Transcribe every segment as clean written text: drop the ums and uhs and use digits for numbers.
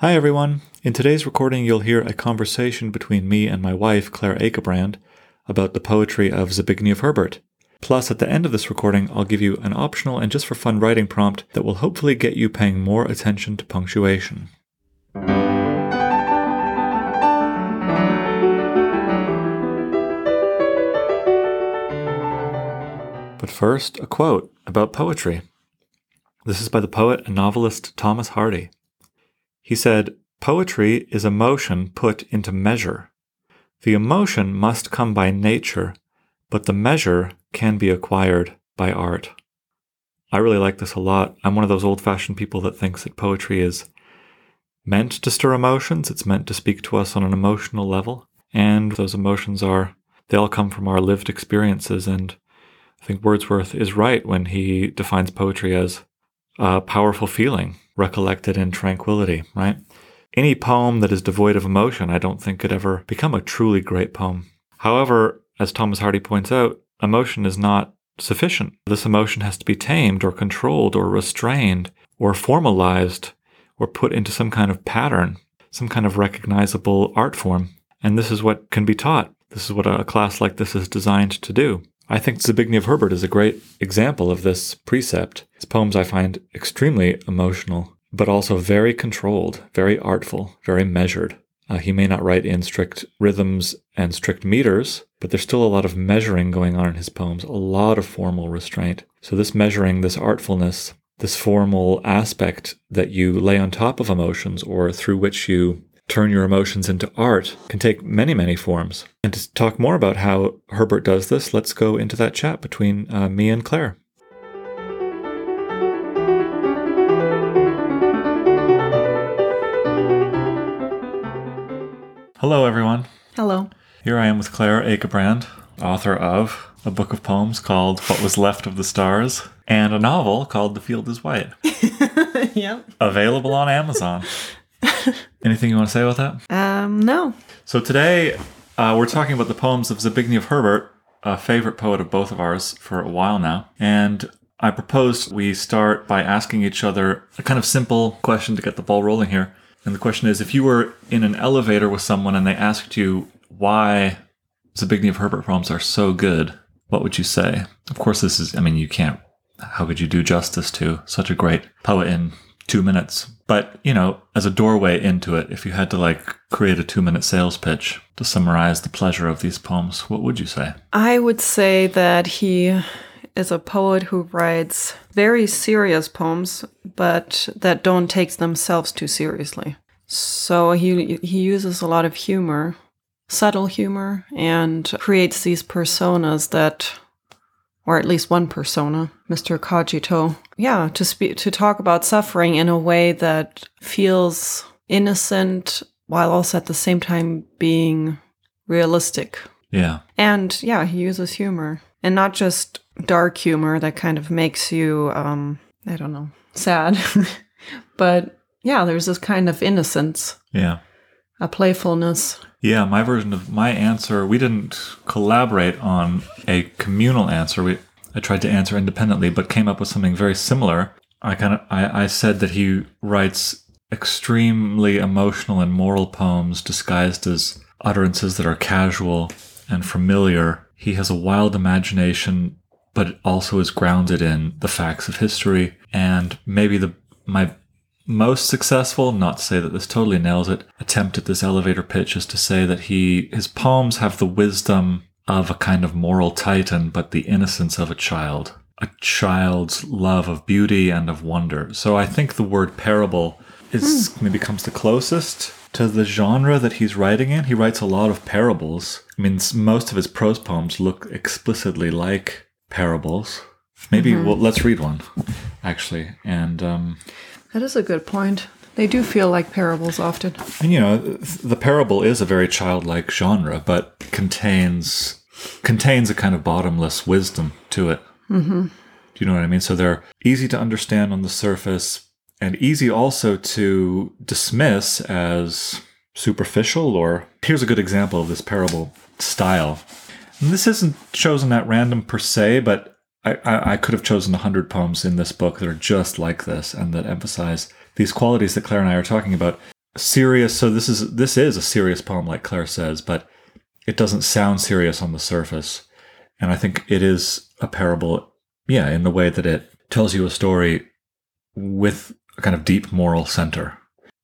Hi everyone! In today's recording you'll hear a conversation between me and my wife, Claire Akebrand, about the poetry of Zbigniew Herbert. Plus, at the end of this recording, I'll give you an optional and just for fun writing prompt that will hopefully get you paying more attention to punctuation. But first, a quote about poetry. This is by the poet and novelist Thomas Hardy. He said, "Poetry is emotion put into measure. The emotion must come by nature, but the measure can be acquired by art." I really like this a lot. I'm one of those old-fashioned people that thinks that poetry is meant to stir emotions. It's meant to speak to us on an emotional level. And those emotions they all come from our lived experiences. And I think Wordsworth is right when he defines poetry as a powerful feeling, recollected in tranquility, right? Any poem that is devoid of emotion, I don't think could ever become a truly great poem. However, as Thomas Hardy points out, emotion is not sufficient. This emotion has to be tamed or controlled or restrained or formalized or put into some kind of pattern, some kind of recognizable art form. And this is what can be taught. This is what a class like this is designed to do. I think Zbigniew Herbert is a great example of this precept. His poems I find extremely emotional, but also very controlled, very artful, very measured. He may not write in strict rhythms and strict meters, but there's still a lot of measuring going on in his poems, a lot of formal restraint. So this measuring, this artfulness, this formal aspect that you lay on top of emotions or through which you turn your emotions into art can take many, many forms. And to talk more about how Herbert does this, let's go into that chat between me and Claire. Hello, everyone. Hello. Here I am with Claire Akebrand, author of a book of poems called What Was Left of the Stars and a novel called The Field is White. Yep. Available on Amazon. Anything you want to say about that? No. So today we're talking about the poems of Zbigniew Herbert, a favorite poet of both of ours for a while now. And I proposed we start by asking each other a kind of simple question to get the ball rolling here. And the question is, if you were in an elevator with someone and they asked you why Zbigniew Herbert poems are so good, what would you say? Of course, this is, you can't, how could you do justice to such a great poet in 2 minutes? But, as a doorway into it, if you had to, create a 2-minute sales pitch to summarize the pleasure of these poems, what would you say? I would say that he is a poet who writes very serious poems, but that don't take themselves too seriously. So he uses a lot of humor, subtle humor, and creates these personas that... or at least one persona, Mr. Cogito. Yeah, to talk about suffering in a way that feels innocent while also at the same time being realistic. Yeah. And yeah, he uses humor. And not just dark humor that kind of makes you, sad. But yeah, there's this kind of innocence. Yeah. A playfulness. Yeah, my answer, we didn't collaborate on a communal answer. I tried to answer independently, but came up with something very similar. I said that he writes extremely emotional and moral poems disguised as utterances that are casual and familiar. He has a wild imagination, but it also is grounded in the facts of history. And maybe my most successful, not to say that this totally nails it, attempt at this elevator pitch is to say that his poems have the wisdom of a kind of moral titan, but the innocence of a child's love of beauty and of wonder. So I think the word parable is maybe comes the closest to the genre that he's writing in. He writes a lot of parables. Most of his prose poems look explicitly like parables. Maybe let's read one, actually, and... that is a good point. They do feel like parables often. And, the parable is a very childlike genre, but contains a kind of bottomless wisdom to it. Mm-hmm. Do you know what I mean? So they're easy to understand on the surface and easy also to dismiss as superficial or... Here's a good example of this parable style. And this isn't chosen at random per se, but... I could have chosen 100 poems in this book that are just like this and that emphasize these qualities that Claire and I are talking about. serious. So this is a serious poem, like Claire says, but it doesn't sound serious on the surface. And I think it is a parable, yeah, in the way that it tells you a story with a kind of deep moral center.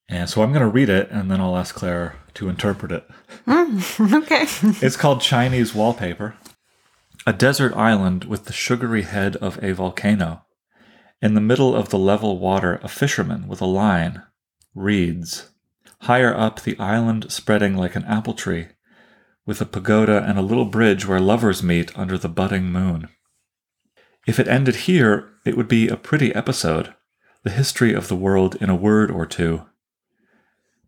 And so I'm going to read it, and then I'll ask Claire to interpret it. Okay. It's called Chinese Wallpaper. A desert island with the sugary head of a volcano. In the middle of the level water, a fisherman with a line reads. Higher up, the island spreading like an apple tree, with a pagoda and a little bridge where lovers meet under the budding moon. If it ended here, it would be a pretty episode, the history of the world in a word or two.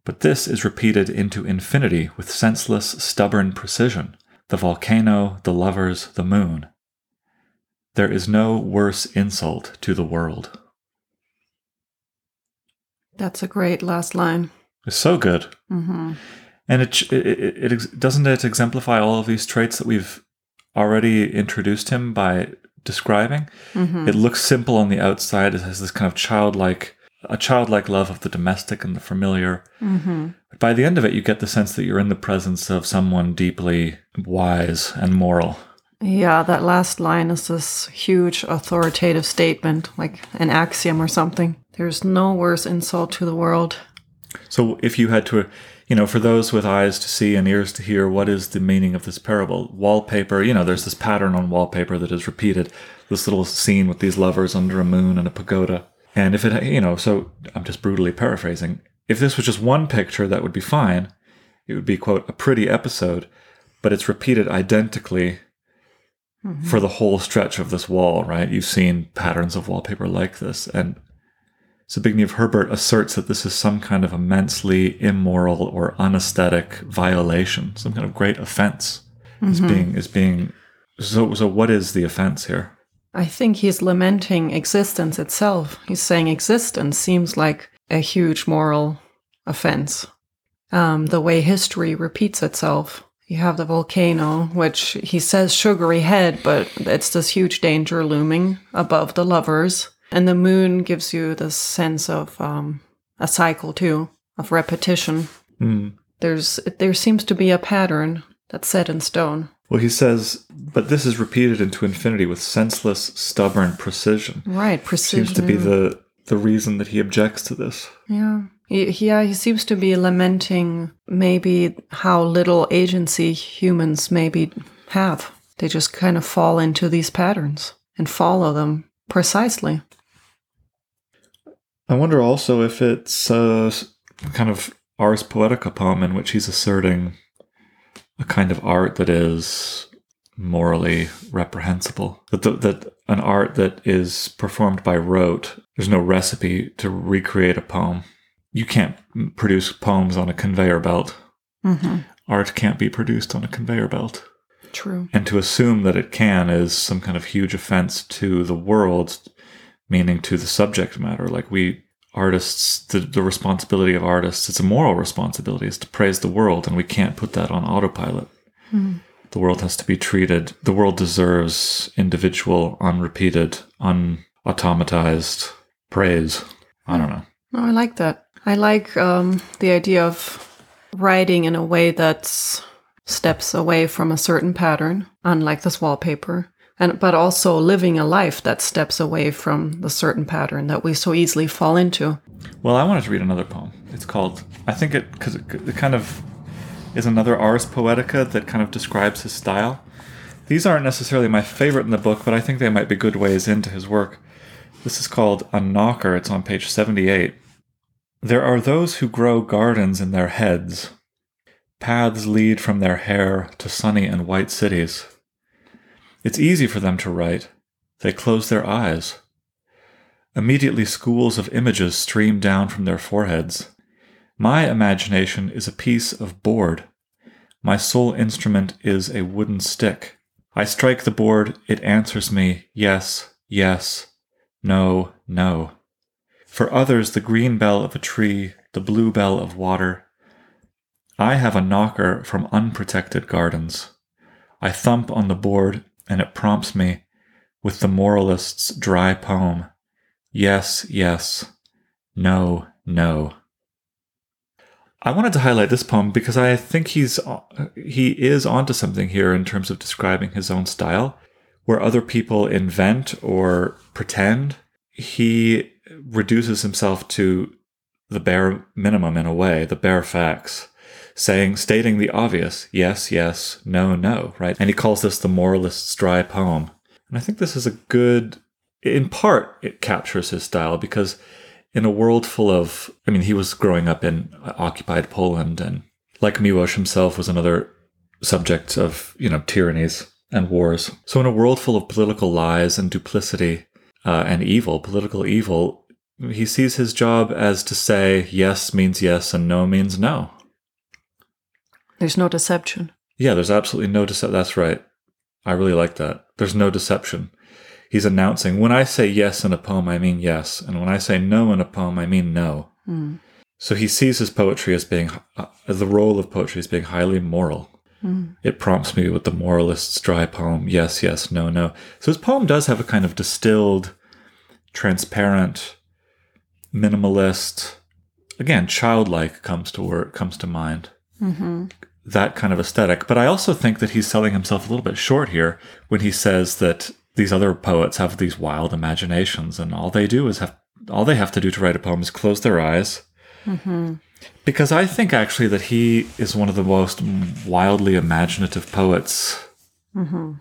But this is repeated into infinity with senseless, stubborn precision, the volcano, the lovers, the moon. There is no worse insult to the world. That's a great last line. It's so good. Mm-hmm. And it doesn't it exemplify all of these traits that we've already introduced him by describing? Mm-hmm. It looks simple on the outside. It has this kind of childlike love of the domestic and the familiar. Mm-hmm. But by the end of it, you get the sense that you're in the presence of someone deeply wise and moral. Yeah, that last line is this huge authoritative statement, like an axiom or something. There's no worse insult to the world. So if you had to, for those with eyes to see and ears to hear, what is the meaning of this parable? Wallpaper, there's this pattern on wallpaper that is repeated, this little scene with these lovers under a moon and a pagoda. And if it, so I'm just brutally paraphrasing. If this was just one picture, that would be fine. It would be, quote, a pretty episode, but it's repeated identically for the whole stretch of this wall, right? You've seen patterns of wallpaper like this. And Zbigniew Herbert asserts that this is some kind of immensely immoral or unaesthetic violation, some kind of great offense is being. So what is the offense here? I think he's lamenting existence itself. He's saying existence seems like a huge moral offense. The way history repeats itself. You have the volcano, which he says sugary head, but it's this huge danger looming above the lovers. And the moon gives you this sense of a cycle, too, of repetition. Mm. There seems to be a pattern that's set in stone. Well, he says, but this is repeated into infinity with senseless, stubborn precision. Right, precision. Seems to be the reason that he objects to this. Yeah. He seems to be lamenting maybe how little agency humans maybe have. They just kind of fall into these patterns and follow them precisely. I wonder also if it's a kind of Ars Poetica poem in which he's asserting a kind of art that is morally reprehensible, that an art that is performed by rote. There's no recipe to recreate a poem. You can't produce poems on a conveyor belt. Mm-hmm. Art can't be produced on a conveyor belt. True. And to assume that it can is some kind of huge offense to the world, meaning to the subject matter. Like artists, the responsibility of artists, it's a moral responsibility, is to praise the world, and we can't put that on autopilot. Mm. The world has to be treated, the world deserves individual, unrepeated, unautomatized praise. I don't know. No, I like that. I like the idea of writing in a way that steps away from a certain pattern, unlike this wallpaper. But also living a life that steps away from the certain pattern that we so easily fall into. Well, I wanted to read another poem. It's called, I think because it kind of is another Ars Poetica that kind of describes his style. These aren't necessarily my favorite in the book, but I think they might be good ways into his work. This is called A Knocker. It's on page 78. There are those who grow gardens in their heads. Paths lead from their hair to sunny and white cities. It's easy for them to write. They close their eyes. Immediately schools of images stream down from their foreheads. My imagination is a piece of board. My sole instrument is a wooden stick. I strike the board. It answers me, yes, yes, no, no. For others, the green bell of a tree, the blue bell of water. I have a knocker from unprotected gardens. I thump on the board, and it prompts me with the moralist's dry poem. Yes, yes. No, no. I wanted to highlight this poem because I think he is onto something here in terms of describing his own style. Where other people invent or pretend, he reduces himself to the bare minimum in a way, the bare facts, stating the obvious, yes, yes, no, no, right? And he calls this the moralist's dry poem. And I think this is a good, in part, it captures his style because in a world full of, he was growing up in occupied Poland and like Miłosz himself was another subject of, tyrannies and wars. So in a world full of political lies and duplicity and evil, political evil, he sees his job as to say yes means yes and no means no. There's no deception. Yeah, there's absolutely no deception. That's right. I really like that. There's no deception. He's announcing, when I say yes in a poem, I mean yes. And when I say no in a poem, I mean no. Mm. So he sees his poetry as being, the role of poetry as being highly moral. It prompts me with the moralist's dry poem, yes, yes, no, no. So his poem does have a kind of distilled, transparent, minimalist, again, childlike comes to mind. Mm-hmm. That kind of aesthetic. But I also think that he's selling himself a little bit short here when he says that these other poets have these wild imaginations and all they have to do to write a poem is close their eyes. Mm-hmm. Because I think actually that he is one of the most wildly imaginative poets, mm-hmm.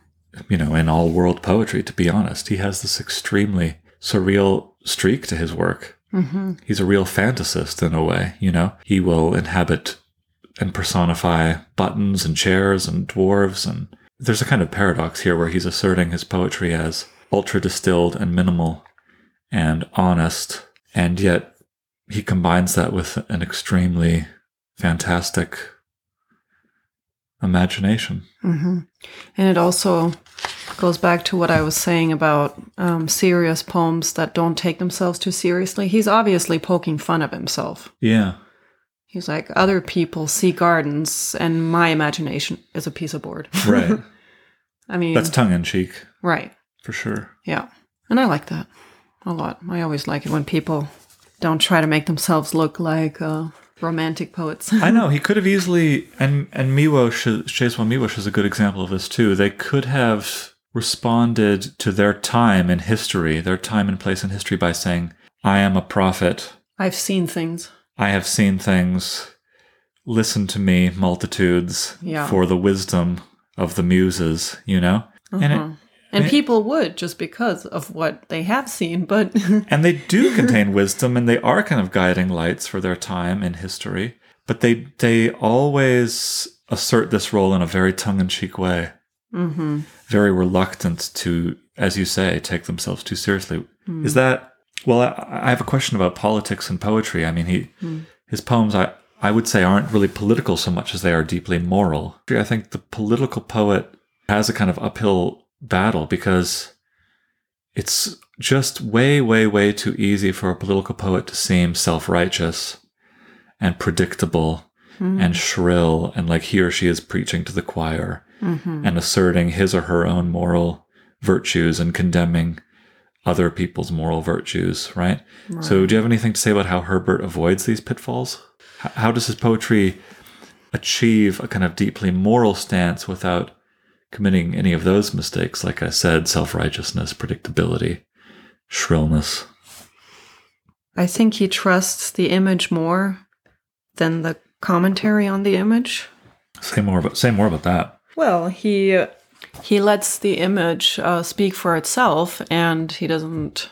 In all world poetry, to be honest. He has this extremely surreal streak to his work. Mm-hmm. He's a real fantasist in a way, He will inhabit and personify buttons and chairs and dwarves. And there's a kind of paradox here where he's asserting his poetry as ultra-distilled and minimal and honest, and yet he combines that with an extremely fantastic imagination. Mm-hmm. And it also goes back to what I was saying about serious poems that don't take themselves too seriously. He's obviously poking fun of himself. Yeah. He's like, other people see gardens and my imagination is a piece of board. Right. That's tongue-in-cheek. Right. For sure. Yeah. And I like that a lot. I always like it when people don't try to make themselves look like romantic poets. I know. He could have easily, and Czesław Miłosz is a good example of this too. They could have responded to their time and place in history by saying, I am a prophet. I have seen things. Listen to me, multitudes, for the wisdom of the muses, Uh-huh. And people would, just because of what they have seen, but... And they do contain wisdom, and they are kind of guiding lights for their time in history. But they always assert this role in a very tongue-in-cheek way. Mm-hmm. Very reluctant to, as you say, take themselves too seriously. Mm. Is that... Well, I have a question about politics and poetry. His poems, I would say, aren't really political so much as they are deeply moral. I think the political poet has a kind of uphill battle because it's just way, way, way too easy for a political poet to seem self-righteous and predictable and shrill and like he or she is preaching to the choir and asserting his or her own moral virtues and condemning other people's moral virtues, right? So do you have anything to say about how Herbert avoids these pitfalls? How does his poetry achieve a kind of deeply moral stance without committing any of those mistakes, like I said, self-righteousness, predictability, shrillness? I think he trusts the image more than the commentary on the image. Say more about that. Well, he lets the image speak for itself, and he doesn't...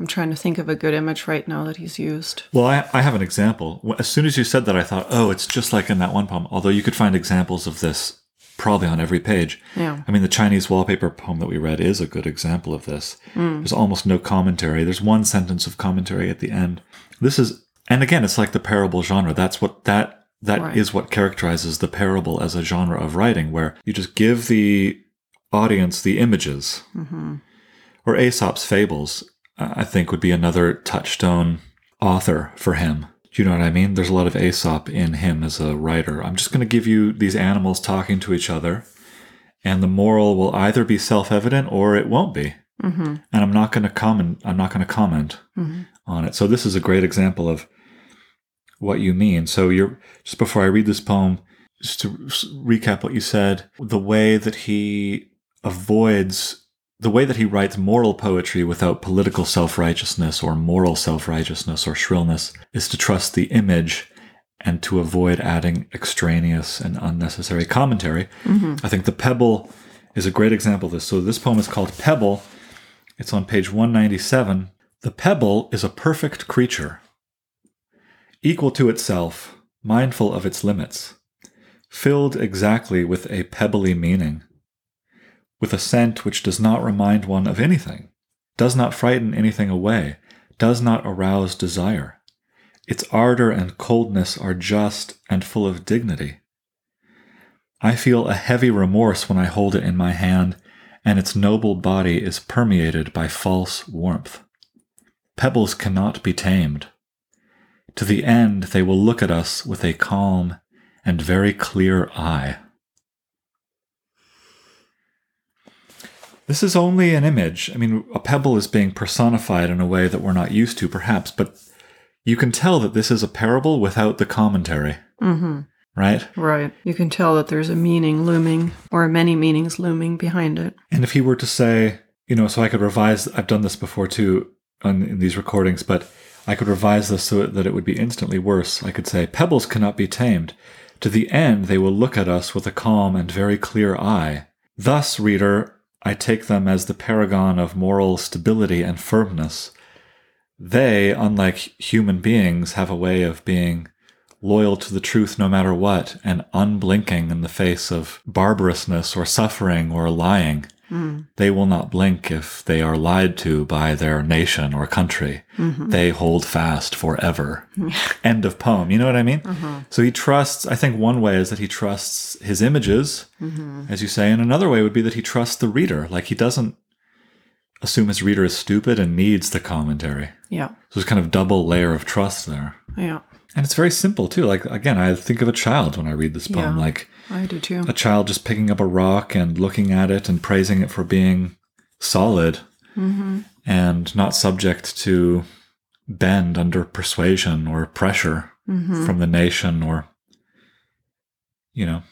I'm trying to think of a good image right now that he's used. Well, I have an example. As soon as you said that, I thought, oh, it's just like in that one poem, although you could find examples of this probably on every page. Yeah. The Chinese Wallpaper poem that we read is a good example of this. Mm. There's almost no commentary. There's one sentence of commentary at the end. And again, it's like the parable genre. That's what that is what characterizes the parable as a genre of writing, where you just give the audience the images. Mm-hmm. Or Aesop's fables, I think, would be another touchstone author for him. Do you know what I mean? There's a lot of Aesop in him as a writer. I'm just going to give you these animals talking to each other, and the moral will either be self-evident or it won't be. Mm-hmm. And I'm not going to comment on it. So this is a great example of what you mean. So you're just before I read this poem, just to recap what you said, the way that he avoids, the way that he writes moral poetry without political self-righteousness or moral self-righteousness or shrillness is to trust the image and to avoid adding extraneous and unnecessary commentary. Mm-hmm. I think the Pebble is a great example of this. So this poem is called Pebble. It's on page 197. The pebble is a perfect creature, equal to itself, mindful of its limits, filled exactly with a pebbly meaning, with a scent which does not remind one of anything, does not frighten anything away, does not arouse desire. Its ardor and coldness are just and full of dignity. I feel a heavy remorse when I hold it in my hand, and its noble body is permeated by false warmth. Pebbles cannot be tamed. To the end, they will look at us with a calm and very clear eye. This is only an image. I mean, a pebble is being personified in a way that we're not used to, perhaps, but you can tell that this is a parable without the commentary. Mm-hmm. Right? Right. You can tell that there's a meaning looming, or many meanings looming behind it. And if he were to say, you know, so I could revise, I've done this before too in these recordings, but I could revise this so that it would be instantly worse. I could say, pebbles cannot be tamed. To the end, they will look at us with a calm and very clear eye. Thus, reader, I take them as the paragon of moral stability and firmness. They, unlike human beings, have a way of being loyal to the truth no matter what, and unblinking in the face of barbarousness or suffering or lying. Mm. They will not blink if they are lied to by their nation or country. Mm-hmm. They hold fast forever. End of poem. You know what I mean? Mm-hmm. So he trusts, I think one way is that he trusts his images, mm-hmm. as you say, and another way would be that he trusts the reader. Like he doesn't assume his reader is stupid and needs the commentary. Yeah. So there's kind of double layer of trust there. Yeah. And it's very simple, too. Like, again, I think of a child when I read this poem. Yeah, like, I do, too. A child just picking up a rock and looking at it and praising it for being solid mm-hmm. and not subject to bend under persuasion or pressure mm-hmm. from the nation or, you know.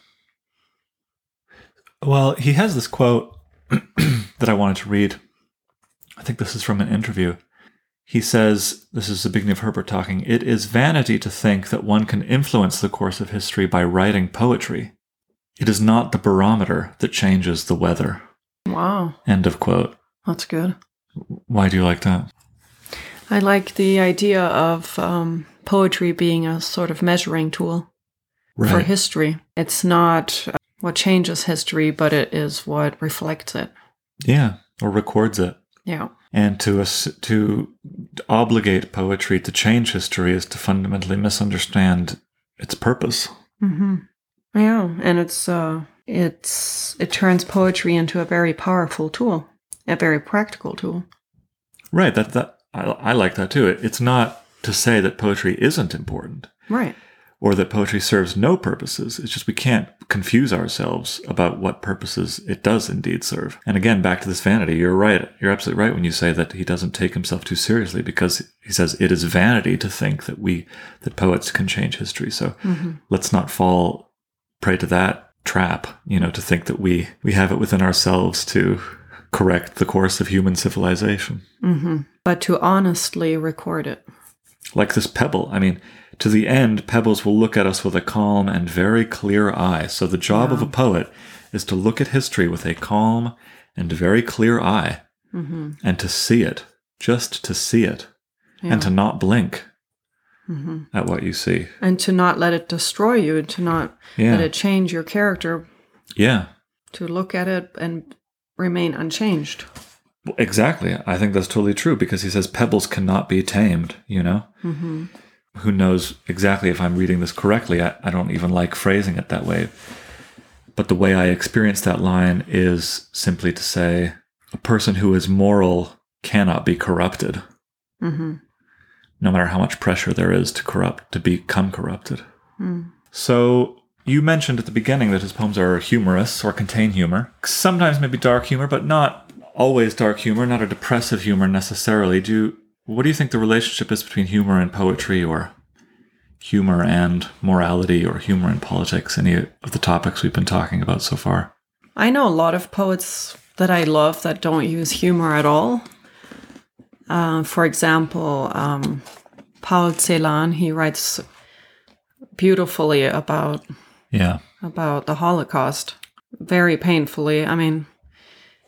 Well, he has this quote that I wanted to read. I think this is from an interview. He says, this is Zbigniew Herbert talking, it is vanity to think that one can influence the course of history by writing poetry. It is not the barometer that changes the weather. Wow. End of quote. That's good. Why do you like that? I like the idea of poetry being a sort of measuring tool right. for history. It's not what changes history, but it is what reflects it. Yeah, or records it. Yeah. And to obligate poetry to change history is to fundamentally misunderstand its purpose. Mm-hmm. Yeah, and it turns poetry into a very powerful tool, a very practical tool. Right. I like that too. It's not to say that poetry isn't important, right? Or that poetry serves no purposes. It's just we can't confuse ourselves about what purposes it does indeed serve. And again, back to this vanity, you're right. You're absolutely right when you say that he doesn't take himself too seriously because he says it is vanity to think that that poets can change history. So mm-hmm. let's not fall prey to that trap, you know, to think that we have it within ourselves to correct the course of human civilization. Mm-hmm. But to honestly record it. Like this pebble. I mean, to the end, pebbles will look at us with a calm and very clear eye. So the job of a poet is to look at history with a calm and very clear eye mm-hmm. and to see it, just to see it, and to not blink mm-hmm. at what you see. And to not let it destroy you, to not let it change your character. Yeah. To look at it and remain unchanged. Exactly. I think that's totally true because he says pebbles cannot be tamed, you know? Mm-hmm. Who knows exactly if I'm reading this correctly. I don't even like phrasing it that way. But the way I experience that line is simply to say, a person who is moral cannot be corrupted. Mm-hmm. No matter how much pressure there is to become corrupted. Mm. So you mentioned at the beginning that his poems are humorous or contain humor. Sometimes maybe dark humor, but not always dark humor, not a depressive humor necessarily. What do you think the relationship is between humor and poetry or humor and morality, or humor and politics, any of the topics we've been talking about so far? I know a lot of poets that I love that don't use humor at all. For example, Paul Celan, he writes beautifully about the Holocaust, very painfully. I mean,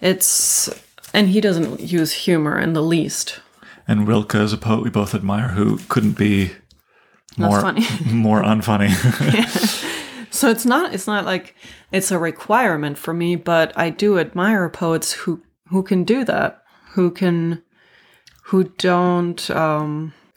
and he doesn't use humor in the least. And Rilke is a poet we both admire who couldn't be more unfunny. Yeah. So it's not like it's a requirement for me, but I do admire poets who can do that, who don't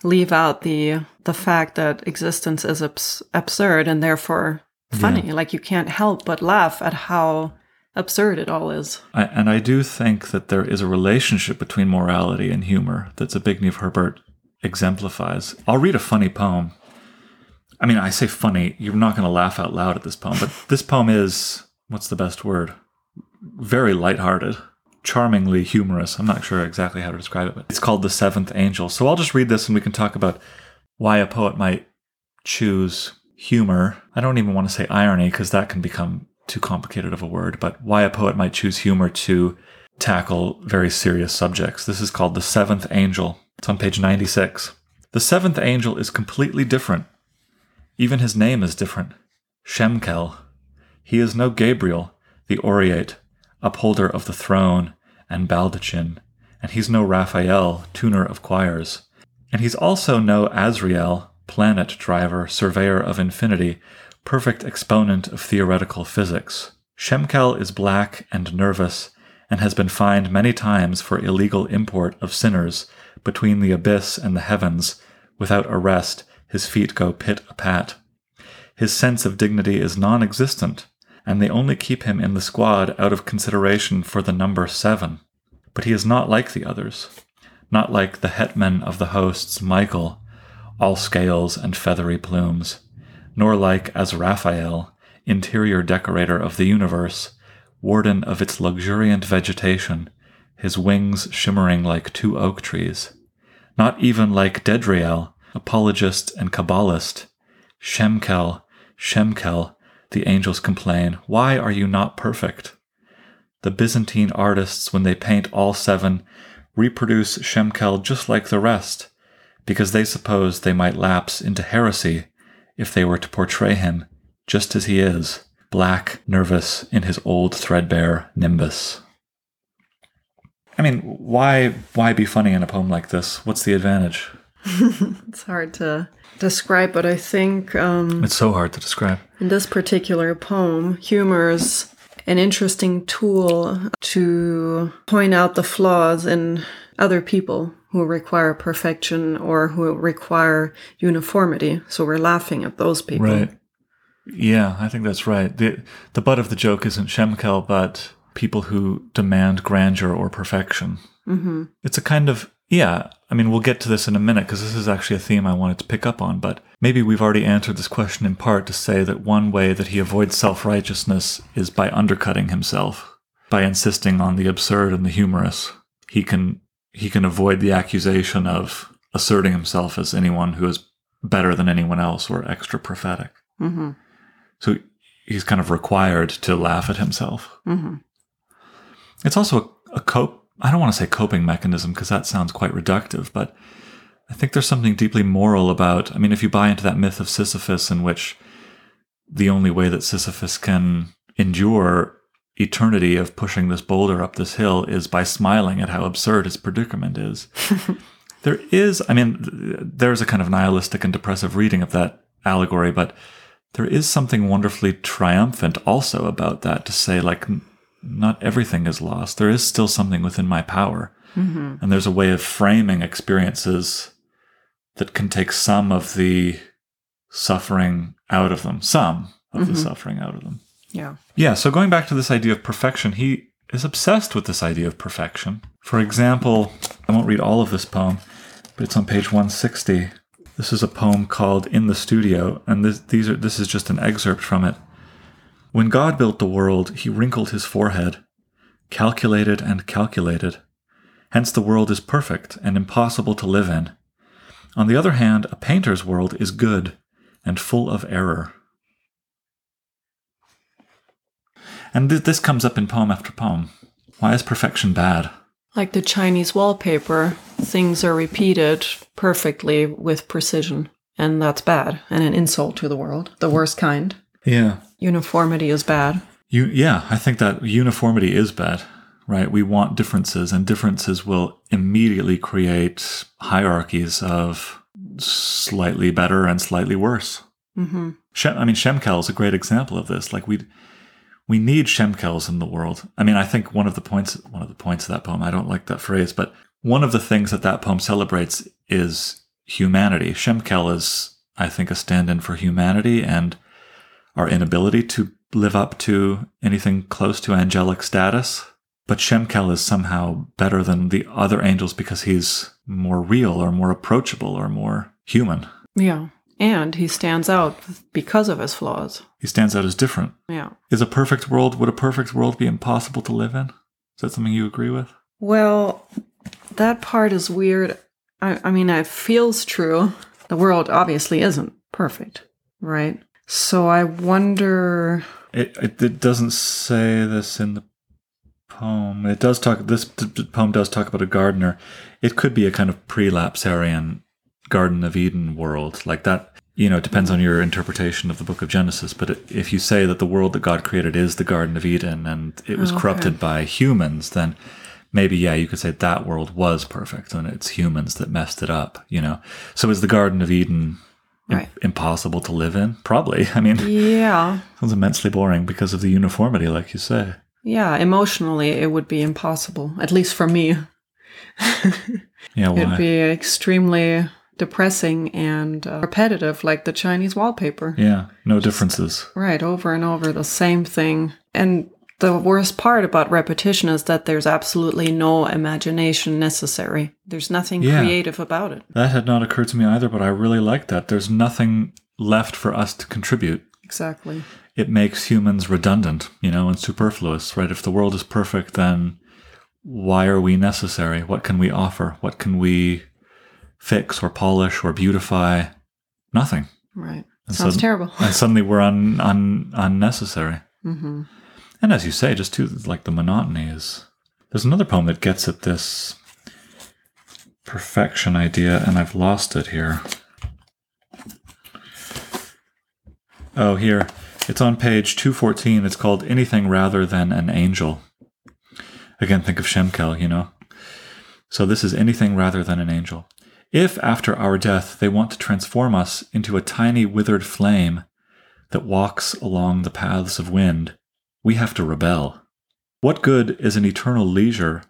leave out the fact that existence is absurd and therefore funny. Yeah. Like you can't help but laugh at how absurd it all is. I do think that there is a relationship between morality and humor that Zbigniew Herbert exemplifies. I'll read a funny poem. I mean, I say funny. You're not going to laugh out loud at this poem, but this poem is, what's the best word? Very lighthearted, charmingly humorous. I'm not sure exactly how to describe it, but it's called The Seventh Angel. So I'll just read this and we can talk about why a poet might choose humor. I don't even want to say irony because that can become too complicated of a word, but why a poet might choose humor to tackle very serious subjects. This is called The Seventh Angel. It's on page 96. The seventh angel is completely different. Even his name is different. Shemkel. He is no Gabriel, the Oriate, upholder of the throne, and baldachin, and he's no Raphael, tuner of choirs. And he's also no Azrael, planet driver, surveyor of infinity, perfect exponent of theoretical physics. Shemkel is black and nervous, and has been fined many times for illegal import of sinners between the abyss and the heavens. Without arrest, his feet go pit-a-pat. His sense of dignity is non-existent, and they only keep him in the squad out of consideration for the number 7. But he is not like the others, not like the hetman of the hosts, Michael, all scales and feathery plumes, nor like as Raphael, interior decorator of the universe, warden of its luxuriant vegetation, his wings shimmering like 2 oak trees. Not even like Dedriel, apologist and Kabbalist. Shemkel, Shemkel, the angels complain, why are you not perfect? The Byzantine artists, when they paint all 7, reproduce Shemkel just like the rest, because they suppose they might lapse into heresy if they were to portray him just as he is, black, nervous, in his old threadbare nimbus. I mean, why be funny in a poem like this? What's the advantage? It's hard to describe, but I think... it's so hard to describe. In this particular poem, humor is an interesting tool to point out the flaws in other people who require perfection or who require uniformity. So we're laughing at those people. Right. Yeah, I think that's right. The butt of the joke isn't Shemkel, but people who demand grandeur or perfection. Mm-hmm. It's a kind of, we'll get to this in a minute because this is actually a theme I wanted to pick up on, but maybe we've already answered this question in part to say that one way that he avoids self-righteousness is by undercutting himself, by insisting on the absurd and the humorous. He can avoid the accusation of asserting himself as anyone who is better than anyone else or extra prophetic. Mm-hmm. So he's kind of required to laugh at himself. Mm-hmm. It's also I don't want to say coping mechanism because that sounds quite reductive, but I think there's something deeply moral about, I mean, if you buy into that myth of Sisyphus in which the only way that Sisyphus can endure eternity of pushing this boulder up this hill is by smiling at how absurd his predicament is. There's a kind of nihilistic and depressive reading of that allegory, but there is something wonderfully triumphant also about that, to say, like, not everything is lost. There is still something within my power. Mm-hmm. And there's a way of framing experiences that can take some of the suffering out of them. Yeah. Yeah. So going back to this idea of perfection, he is obsessed with this idea of perfection. For example, I won't read all of this poem, but it's on page 160. This is a poem called "In the Studio," and this is just an excerpt from it. When God built the world, he wrinkled his forehead, calculated and calculated. Hence the world is perfect and impossible to live in. On the other hand, a painter's world is good, and full of error. And this comes up in poem after poem. Why is perfection bad? Like the Chinese wallpaper, things are repeated perfectly with precision. And that's bad, and an insult to the world. The worst kind. Yeah. Uniformity is bad. Yeah, I think that uniformity is bad, right? We want differences, and differences will immediately create hierarchies of slightly better and slightly worse. Mm-hmm. Shemkel is a great example of this. Like we need Shemkels in the world. I mean, I think one of the points of that poem, I don't like that phrase, but one of the things that poem celebrates is humanity. Shemkel is, I think, a stand-in for humanity and our inability to live up to anything close to angelic status. But Shemkel is somehow better than the other angels because he's more real or more approachable or more human. Yeah. And he stands out because of his flaws. He stands out as different. Yeah. Would a perfect world be impossible to live in? Is that something you agree with? Well, that part is weird. I mean, it feels true. The world obviously isn't perfect, right? So I wonder... It doesn't say this in the poem. It does talk... This poem does talk about a gardener. It could be a kind of pre-lapsarian Garden of Eden world. Like that, you know, it depends on your interpretation of the Book of Genesis. But if you say that the world that God created is the Garden of Eden and it was corrupted by humans, then... Maybe, yeah, you could say that world was perfect and it's humans that messed it up, you know. So is the Garden of Eden impossible to live in? Probably. I mean, yeah, it was immensely boring because of the uniformity, like you say. Yeah, emotionally it would be impossible, at least for me. Yeah, why? It'd be extremely depressing and repetitive, like the Chinese wallpaper. Yeah, no differences. Right, over and over, the same thing. And... the worst part about repetition is that there's absolutely no imagination necessary. There's nothing creative about it. That had not occurred to me either, but I really like that. There's nothing left for us to contribute. Exactly. It makes humans redundant, you know, and superfluous, right? If the world is perfect, then why are we necessary? What can we offer? What can we fix or polish or beautify? Nothing. Right. And sounds terrible. And suddenly we're unnecessary. Mm-hmm. And as you say, just too, like the monotony is... There's another poem that gets at this perfection idea, and I've lost it here. Oh, here. It's on page 214. It's called Anything Rather Than an Angel. Again, think of Shemkel, you know. So this is Anything Rather Than an Angel. If, after our death, they want to transform us into a tiny withered flame that walks along the paths of wind... we have to rebel. What good is an eternal leisure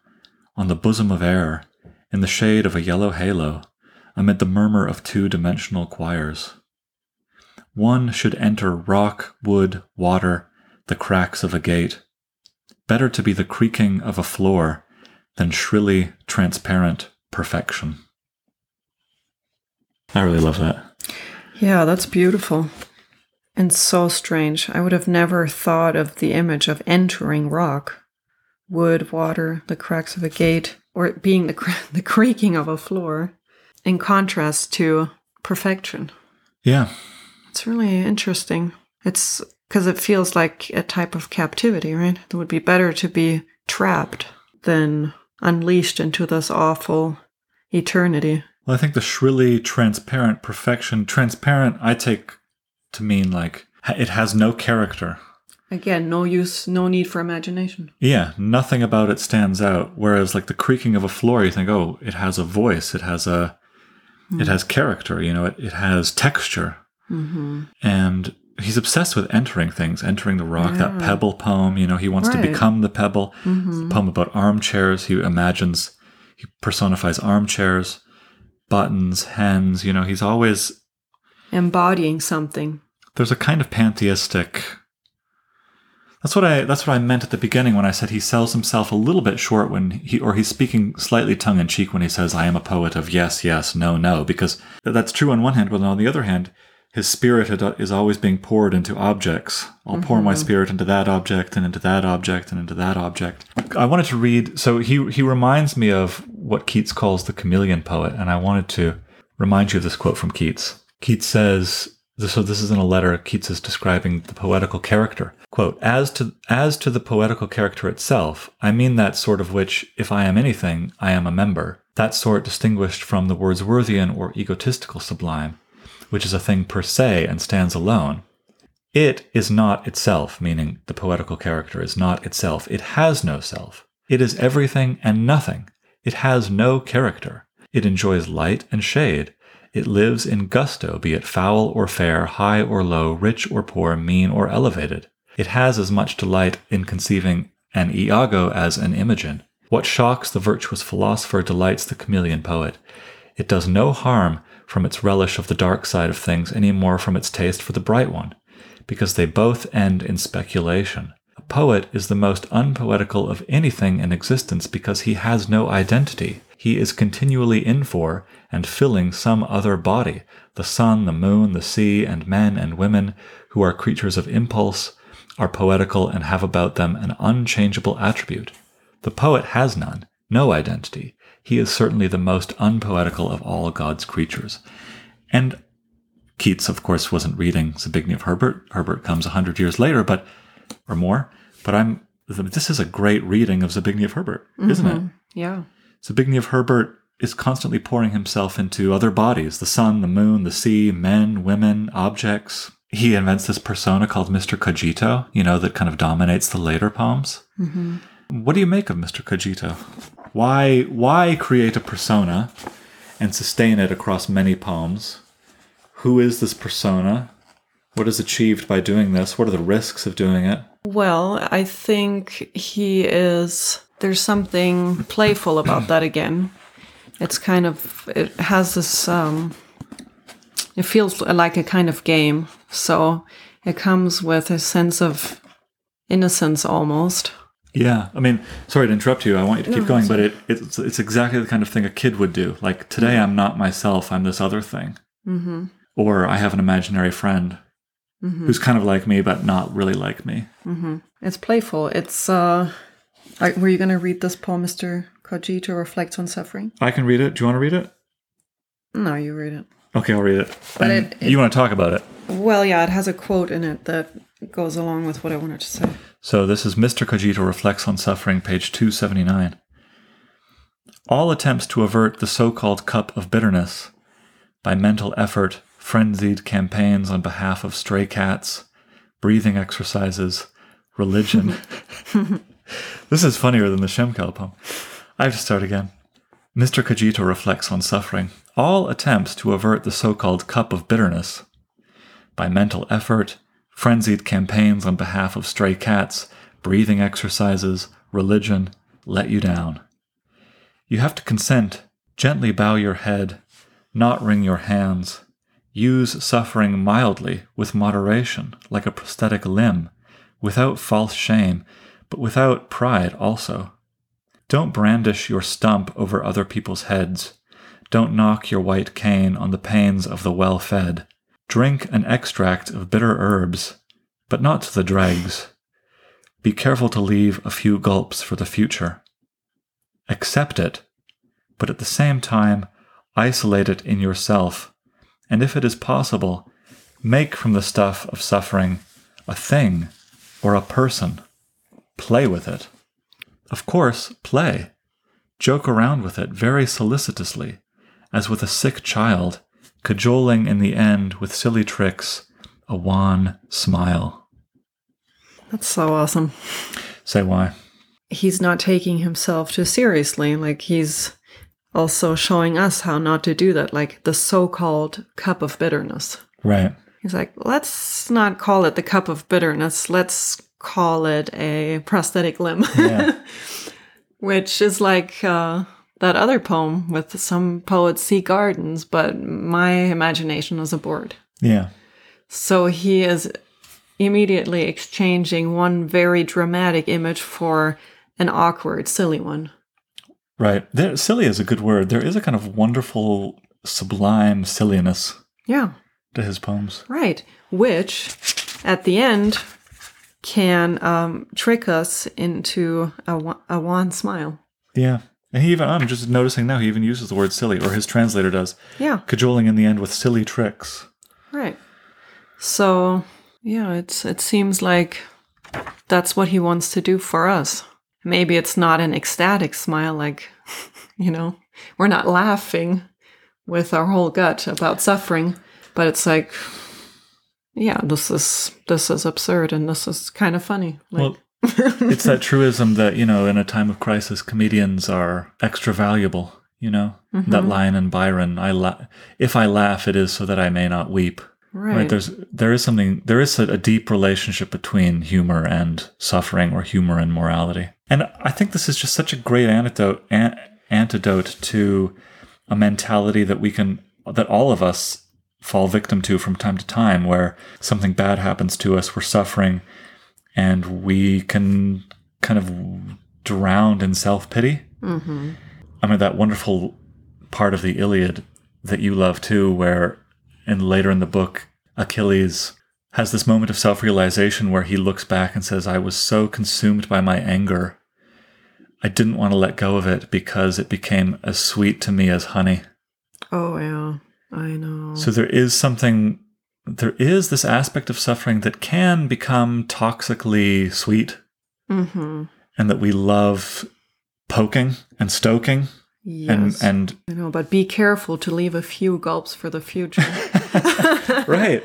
on the bosom of air, in the shade of a yellow halo, amid the murmur of two-dimensional choirs? One should enter rock, wood, water, the cracks of a gate. Better to be the creaking of a floor than shrilly transparent perfection. I really love that. Yeah, that's beautiful. And so strange. I would have never thought of the image of entering rock, wood, water, the cracks of a gate, or it being the creaking of a floor, in contrast to perfection. Yeah. It's really interesting. It's because it feels like a type of captivity, right? It would be better to be trapped than unleashed into this awful eternity. Well, I think the shrilly transparent perfection, transparent, I take... to mean like it has no character. Again, no use, no need for imagination. Yeah, nothing about it stands out. Whereas like the creaking of a floor, you think, oh, it has a voice, it has character, you know, it has texture. Mm-hmm. And he's obsessed with entering things, entering the rock, that Pebble poem, you know, he wants to become the pebble. Mm-hmm. The poem about armchairs, he imagines, he personifies armchairs, buttons, hens, you know, he's always... embodying something. There's a kind of pantheistic... That's what I meant at the beginning when I said he sells himself a little bit short when he's speaking slightly tongue-in-cheek when he says, I am a poet of yes, yes, no, no, because that's true on one hand, but on the other hand, his spirit is always being poured into objects. I'll pour my spirit into that object and into that object and into that object. I wanted to read... So he reminds me of what Keats calls the chameleon poet, and I wanted to remind you of this quote from Keats. Keats says, So this is in a letter Keats is describing the poetical character. Quote, as to the poetical character itself, I mean that sort of which, if I am anything, I am a member, that sort distinguished from the Wordsworthian or egotistical sublime, which is a thing per se and stands alone. It is not itself, meaning the poetical character is not itself. It has no self. It is everything and nothing. It has no character. It enjoys light and shade. It lives in gusto, be it foul or fair, high or low, rich or poor, mean or elevated. It has as much delight in conceiving an Iago as an Imogen. What shocks the virtuous philosopher delights the chameleon poet. It does no harm from its relish of the dark side of things any more from its taste for the bright one, because they both end in speculation. A poet is the most unpoetical of anything in existence because he has no identity. He is continually in for and filling some other body, the sun, the moon, the sea, and men and women, who are creatures of impulse, are poetical and have about them an unchangeable attribute. The poet has none, no identity. He is certainly the most unpoetical of all God's creatures. And Keats, of course, wasn't reading Zbigniew Herbert. Herbert comes 100 years later, or more, but this is a great reading of Zbigniew Herbert, isn't it? Yeah. Zbigniew Herbert is constantly pouring himself into other bodies, the sun, the moon, the sea, men, women, objects. He invents this persona called Mr. Cogito, that kind of dominates the later poems. Mm-hmm. What do you make of Mr. Cogito? Why create a persona and sustain it across many poems? Who is this persona? What is achieved by doing this? What are the risks of doing it? Well, I think there's something playful about that again. It has this, it feels like a kind of game. So it comes with a sense of innocence almost. Yeah. I mean, sorry to interrupt you. I want you to keep going, but it's exactly the kind of thing a kid would do. Like, today I'm not myself, I'm this other thing. Mm-hmm. Or I have an imaginary friend who's kind of like me, but not really like me. Mm-hmm. It's playful. It's... were you going to read this poem, Mr. Cogito Reflects on Suffering? I can read it. Do you want to read it? No, you read it. Okay, I'll read it. But you want to talk about it? Well, yeah, it has a quote in it that goes along with what I wanted to say. So this is Mr. Cogito Reflects on Suffering, page 279. All attempts to avert the so-called cup of bitterness by mental effort, frenzied campaigns on behalf of stray cats, breathing exercises, religion... This is funnier than the Shemkel poem. I have to start again. Mr. Cogito reflects on suffering. All attempts to avert the so-called cup of bitterness by mental effort, frenzied campaigns on behalf of stray cats, breathing exercises, religion, let you down. You have to consent, gently bow your head, not wring your hands, use suffering mildly, with moderation, like a prosthetic limb, without false shame, but without pride also. Don't brandish your stump over other people's heads. Don't knock your white cane on the panes of the well-fed. Drink an extract of bitter herbs, but not to the dregs. Be careful to leave a few gulps for the future. Accept it, but at the same time, isolate it in yourself, and if it is possible, make from the stuff of suffering a thing or a person. Play with it. Of course, play. Joke around with it very solicitously, as with a sick child, cajoling in the end with silly tricks, a wan smile. That's so awesome. Say why. He's not taking himself too seriously. Like, he's also showing us how not to do that, like the so-called cup of bitterness. Right. He's like, let's not call it the cup of bitterness. Let's call it a prosthetic limb, yeah. Which is like that other poem with some poets see gardens, but my imagination is a board. Yeah. So he is immediately exchanging one very dramatic image for an awkward, silly one. Right. Silly is a good word. There is a kind of wonderful, sublime silliness. Yeah. To his poems. Right. Which, at the end... can trick us into a wan smile. Yeah. And I'm just noticing now, he even uses the word silly, or his translator does. Yeah. Cajoling in the end with silly tricks. Right. So yeah, it seems like that's what he wants to do for us. Maybe it's not an ecstatic smile, like, you know, we're not laughing with our whole gut about suffering, but it's like, yeah, this is absurd and this is kind of funny. Like, well, it's that truism that, you know, in a time of crisis, comedians are extra valuable, you know? Mm-hmm. That line in Byron, if I laugh, it is so that I may not weep. Right. There is a deep relationship between humor and suffering, or humor and morality. And I think this is just such a great antidote to a mentality that all of us fall victim to from time to time, where something bad happens to us, we're suffering, and we can kind of drown in self-pity. Mm-hmm. I mean, that wonderful part of the Iliad that you love too, where later in the book, Achilles has this moment of self-realization where he looks back and says, I was so consumed by my anger. I didn't want to let go of it because it became as sweet to me as honey. Oh, yeah, I know. So there is this aspect of suffering that can become toxically sweet, mm-hmm. and that we love poking and stoking. Yes, and I know, but be careful to leave a few gulps for the future. Right.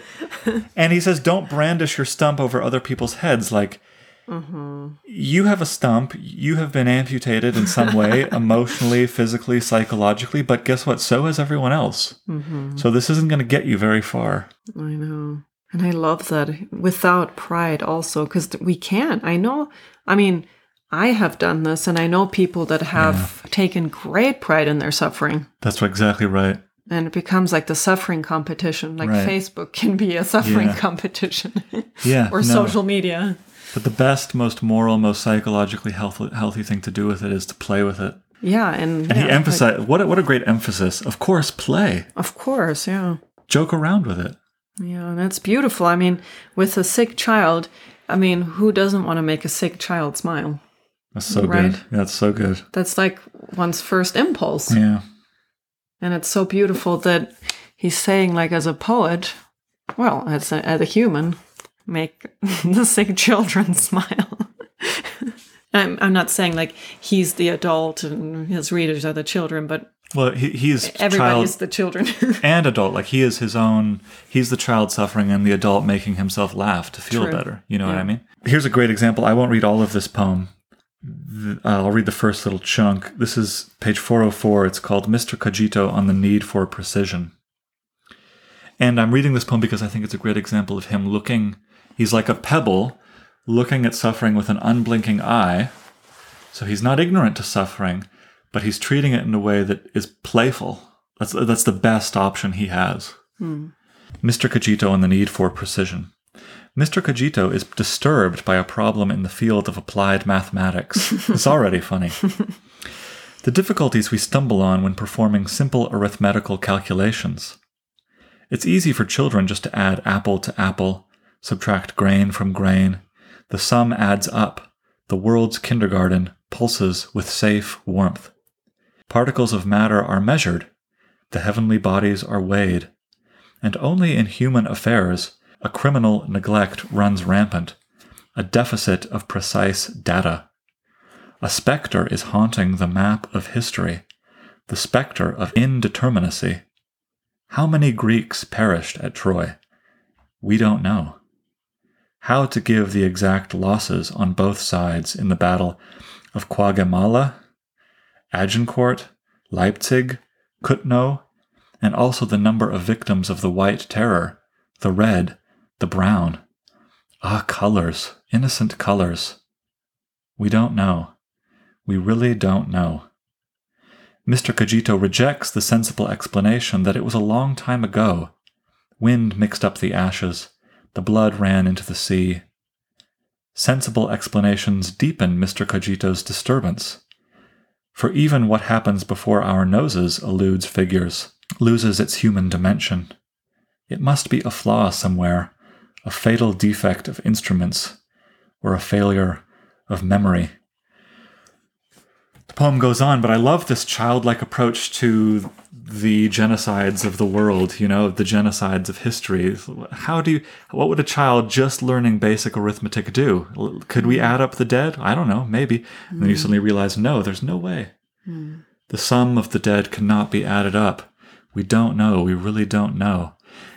And he says, don't brandish your stump over other people's heads. Like, mm-hmm. you have a stump, you have been amputated in some way, emotionally, physically, psychologically, but guess what? So has everyone else. Mm-hmm. So this isn't going to get you very far. I know. And I love that, without pride also, because we can. I know. I mean, I have done this, and I know people that have taken great pride in their suffering. That's exactly right. And it becomes like the suffering competition, like right. Facebook can be a suffering competition. Yeah. Or social media. But the best, most moral, most psychologically healthy thing to do with it is to play with it. Yeah. And he emphasized, like, what a great emphasis. Of course, play. Of course, yeah. Joke around with it. Yeah, and that's beautiful. I mean, with a sick child, I mean, who doesn't want to make a sick child smile? That's so right? good. Yeah, that's so good. That's like one's first impulse. Yeah. And it's so beautiful that he's saying, like, as a poet, well, as a human, make the sick children smile. I'm not saying, like, he's the adult and his readers are the children, but well, he is everybody's the children. And adult. Like, he is his own, he's the child suffering and the adult making himself laugh to feel True. Better. You know what I mean? Here's a great example. I won't read all of this poem. I'll read the first little chunk. This is page 404. It's called Mr. Cogito on the Need for Precision. And I'm reading this poem because I think it's a great example of him looking. He's like a pebble looking at suffering with an unblinking eye. So he's not ignorant to suffering, but he's treating it in a way that is playful. That's the best option he has. Hmm. Mr. Cogito on the Need for Precision. Mr. Cogito is disturbed by a problem in the field of applied mathematics. It's already funny. The difficulties we stumble on when performing simple arithmetical calculations. It's easy for children just to add apple to apple, subtract grain from grain. The sum adds up. The world's kindergarten pulses with safe warmth. Particles of matter are measured. The heavenly bodies are weighed. And only in human affairs a criminal neglect runs rampant, a deficit of precise data. A specter is haunting the map of history, the specter of indeterminacy. How many Greeks perished at Troy? We don't know. How to give the exact losses on both sides in the battle of Quagmala, Agincourt, Leipzig, Kutno, and also the number of victims of the White Terror, the Red, the brown. Ah, colors. Innocent colors. We don't know. We really don't know. Mr. Cogito rejects the sensible explanation that it was a long time ago. Wind mixed up the ashes. The blood ran into the sea. Sensible explanations deepen Mr. Cogito's disturbance. For even what happens before our noses eludes figures, loses its human dimension. It must be a flaw somewhere. A fatal defect of instruments, or a failure of memory. The poem goes on, but I love this childlike approach to the genocides of the world, you know, the genocides of history. What would a child just learning basic arithmetic do? Could we add up the dead? I don't know, maybe. And then you suddenly realize, no, there's no way. Mm. The sum of the dead cannot be added up. We don't know. We really don't know.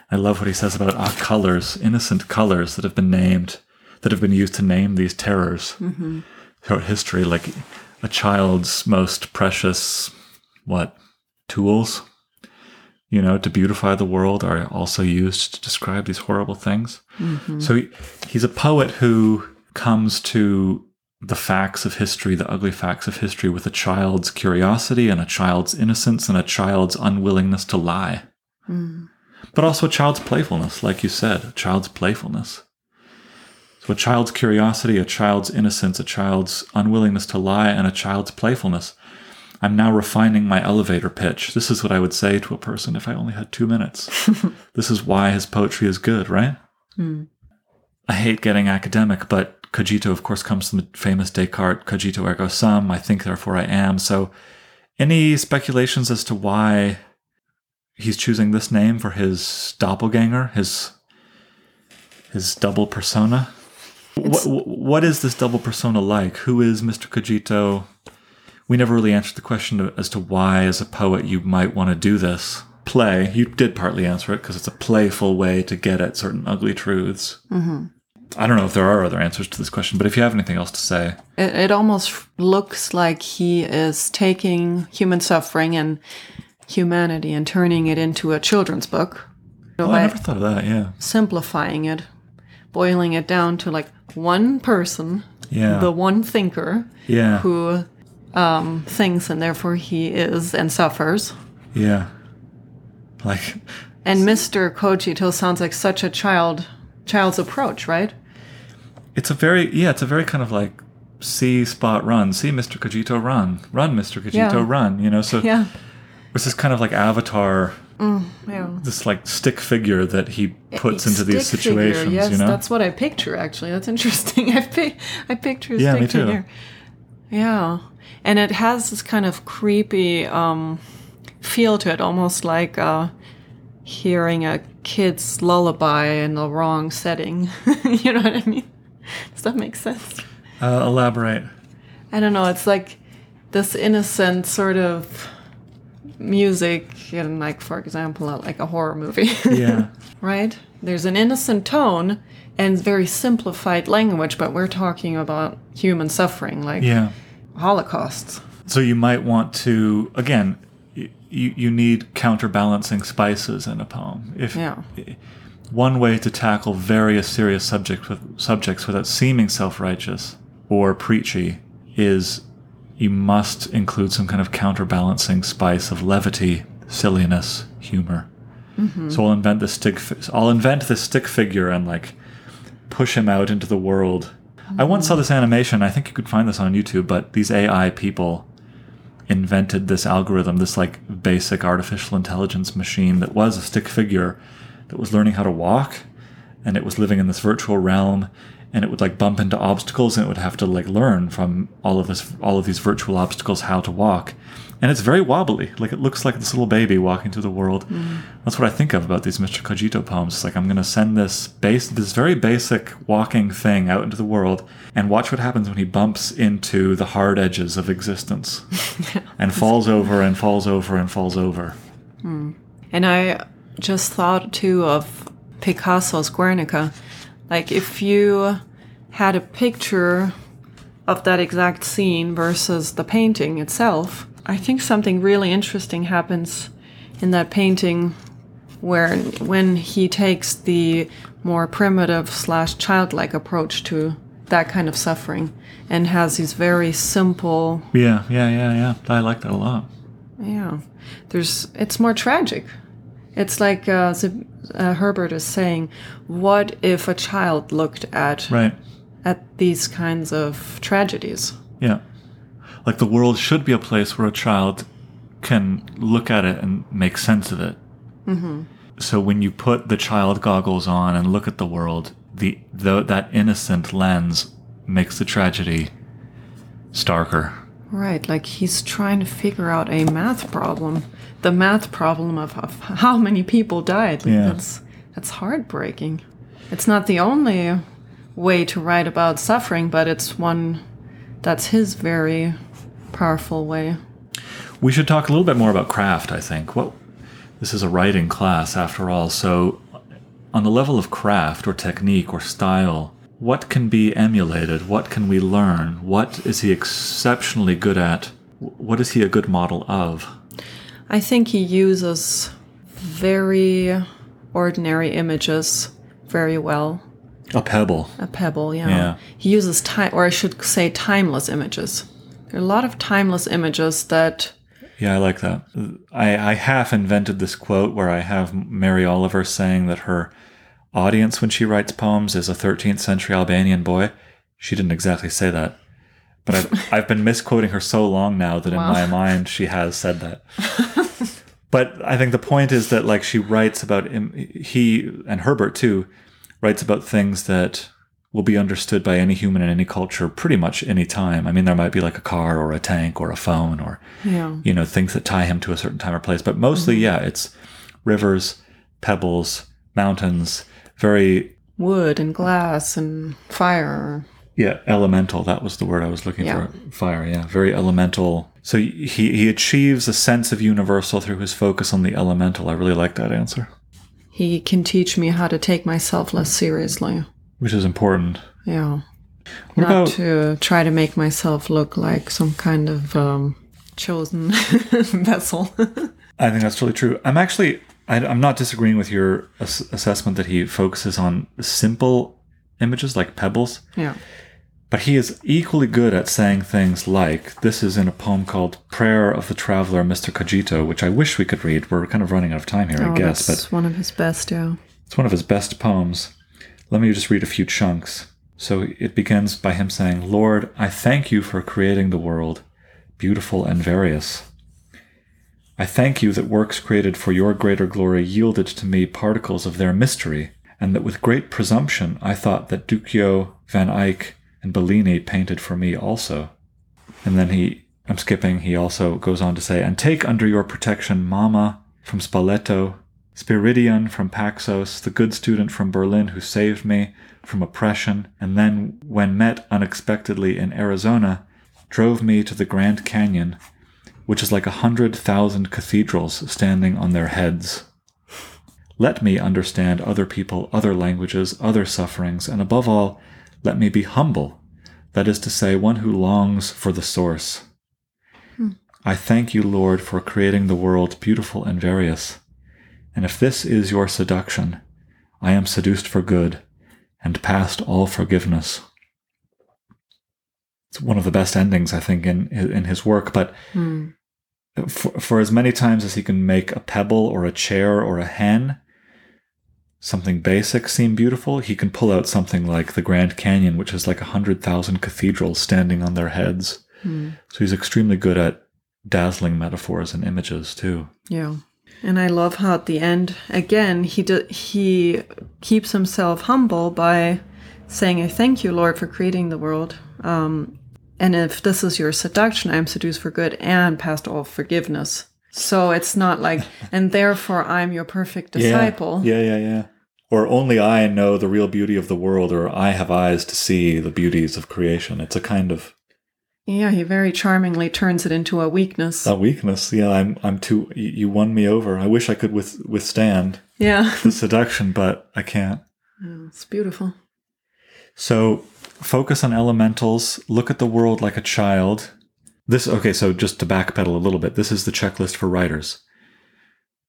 I love what he says about our colors, innocent colors that have been named, that have been used to name these terrors throughout history, like a child's most precious, tools, you know, to beautify the world are also used to describe these horrible things. So he's a poet who comes to the facts of history, the ugly facts of history, with a child's curiosity and a child's innocence and a child's unwillingness to lie. But also a child's playfulness, like you said, a child's playfulness. So a child's curiosity, a child's innocence, a child's unwillingness to lie, and a child's playfulness. I'm now refining my elevator pitch. This is what I would say to a person if I only had 2 minutes. This is why his poetry is good, right? I hate getting academic, but Cogito, of course, comes from the famous Descartes, Cogito ergo sum, I think, therefore I am. So any speculations as to why he's choosing this name for his doppelganger, his double persona? What is this double persona like? Who is Mr. Cogito? We never really answered the question as to why, as a poet, you might want to do this play. You did partly answer it because it's a playful way to get at certain ugly truths. I don't know if there are other answers to this question, but if you have anything else to say. It almost looks like he is taking human suffering and humanity and turning it into a children's book. Oh, I never thought of that, yeah. Simplifying it, boiling it down to like one person, the one thinker who... things, and therefore he is and suffers. And Mr. Cogito sounds like such a child's approach, right? It's a very kind of like see Spot run, see Mr. Cogito run Mr. Cogito run, you know. So it's this kind of like avatar, this like stick figure that he puts into these situations. Yes, you know? That's what I picture. Actually, that's interesting. I picture a stick figure. Yeah. And it has this kind of creepy feel to it, almost like hearing a kid's lullaby in the wrong setting. You know what I mean? Does that make sense? Elaborate. I don't know. It's like this innocent sort of music in, like, for example, like a horror movie. Right? There's an innocent tone and very simplified language, but we're talking about human suffering, like... Holocausts. So you might want to, again, you need counterbalancing spices in a poem. One way to tackle various serious subjects without seeming self-righteous or preachy is you must include some kind of counterbalancing spice of levity, silliness, humor. So I'll invent this stick figure and like push him out into the world. I once saw this animation, I think you could find this on YouTube, but these AI people invented this algorithm, this like basic artificial intelligence machine that was a stick figure that was learning how to walk, and it was living in this virtual realm, and it would like bump into obstacles, and it would have to like learn from all of these virtual obstacles how to walk. And it's very wobbly. Like, it looks like this little baby walking through the world. That's what I think of about these Mr. Cogito poems. It's like, I'm going to send this very basic walking thing out into the world and watch what happens when he bumps into the hard edges of existence and falls over and falls over and falls over. And I just thought, too, of Picasso's Guernica. Like, if you had a picture of that exact scene versus the painting itself... I think something really interesting happens in that painting when he takes the more primitive / childlike approach to that kind of suffering and has these very simple... Yeah. I like that a lot. Yeah. It's more tragic. It's like Herbert is saying, what if a child looked at these kinds of tragedies? Yeah. Like, the world should be a place where a child can look at it and make sense of it. So when you put the child goggles on and look at the world, that innocent lens makes the tragedy starker. Right, like he's trying to figure out a math problem. The math problem of how many people died. Like, yeah. That's heartbreaking. It's not the only way to write about suffering, but it's one that's his very powerful way. We should talk a little bit more about craft, I think. Well, this is a writing class after all, so on the level of craft or technique or style, what can be emulated? What can we learn? What is he exceptionally good at? What is he a good model of? I think he uses very ordinary images very well. A pebble. A pebble, yeah. He uses timeless images. There are a lot of timeless images that... Yeah, I like that. I half invented this quote where I have Mary Oliver saying that her audience when she writes poems is a 13th century Albanian boy. She didn't exactly say that. But I've been misquoting her so long now that wow. In my mind she has said that. But I think the point is that like she writes about him, he and Herbert too writes about things that will be understood by any human in any culture pretty much any time. I mean, there might be like a car or a tank or a phone or you know, things that tie him to a certain time or place. But mostly, it's rivers, pebbles, mountains, very wood and glass and fire. Yeah, elemental. That was the word I was looking for. Fire, very elemental. So he achieves a sense of universal through his focus on the elemental. I really like that answer. He can teach me how to take myself less seriously. Which is important. Yeah. Not to try to make myself look like some kind of chosen vessel. I think that's totally true. I'm not disagreeing with your assessment that he focuses on simple images like pebbles. Yeah. But he is equally good at saying things like, this is in a poem called Prayer of the Traveler, Mr. Cogito, which I wish we could read. We're kind of running out of time here, I guess. That's one of his best, It's one of his best poems. Let me just read a few chunks. So it begins by him saying, Lord, I thank you for creating the world, beautiful and various. I thank you that works created for your greater glory yielded to me particles of their mystery, and that with great presumption I thought that Duccio, Van Eyck, and Bellini painted for me also. And then he also goes on to say, and take under your protection Mama from Spoleto, Spiridion from Paxos, the good student from Berlin who saved me from oppression, and then, when met unexpectedly in Arizona, drove me to the Grand Canyon, which is like 100,000 cathedrals standing on their heads. Let me understand other people, other languages, other sufferings, and above all, let me be humble, that is to say, one who longs for the source. I thank you, Lord, for creating the world beautiful and various. And if this is your seduction, I am seduced for good and past all forgiveness. It's one of the best endings, I think, in his work, but... For as many times as he can make a pebble or a chair or a hen, something basic seem beautiful, he can pull out something like the Grand Canyon, which is like 100,000 cathedrals standing on their heads. So he's extremely good at dazzling metaphors and images too. Yeah, and I love how at the end, again, he keeps himself humble by saying, I thank you, Lord, for creating the world. And if this is your seduction, I am seduced for good and past all forgiveness. So it's not like, and therefore I'm your perfect disciple. Yeah. Or only I know the real beauty of the world, or I have eyes to see the beauties of creation. It's a kind of... Yeah, he very charmingly turns it into a weakness. A weakness, yeah. I'm too... You won me over. I wish I could withstand the seduction, but I can't. Oh, it's beautiful. So... Focus on elementals, look at the world like a child. So just to backpedal a little bit, this is the checklist for writers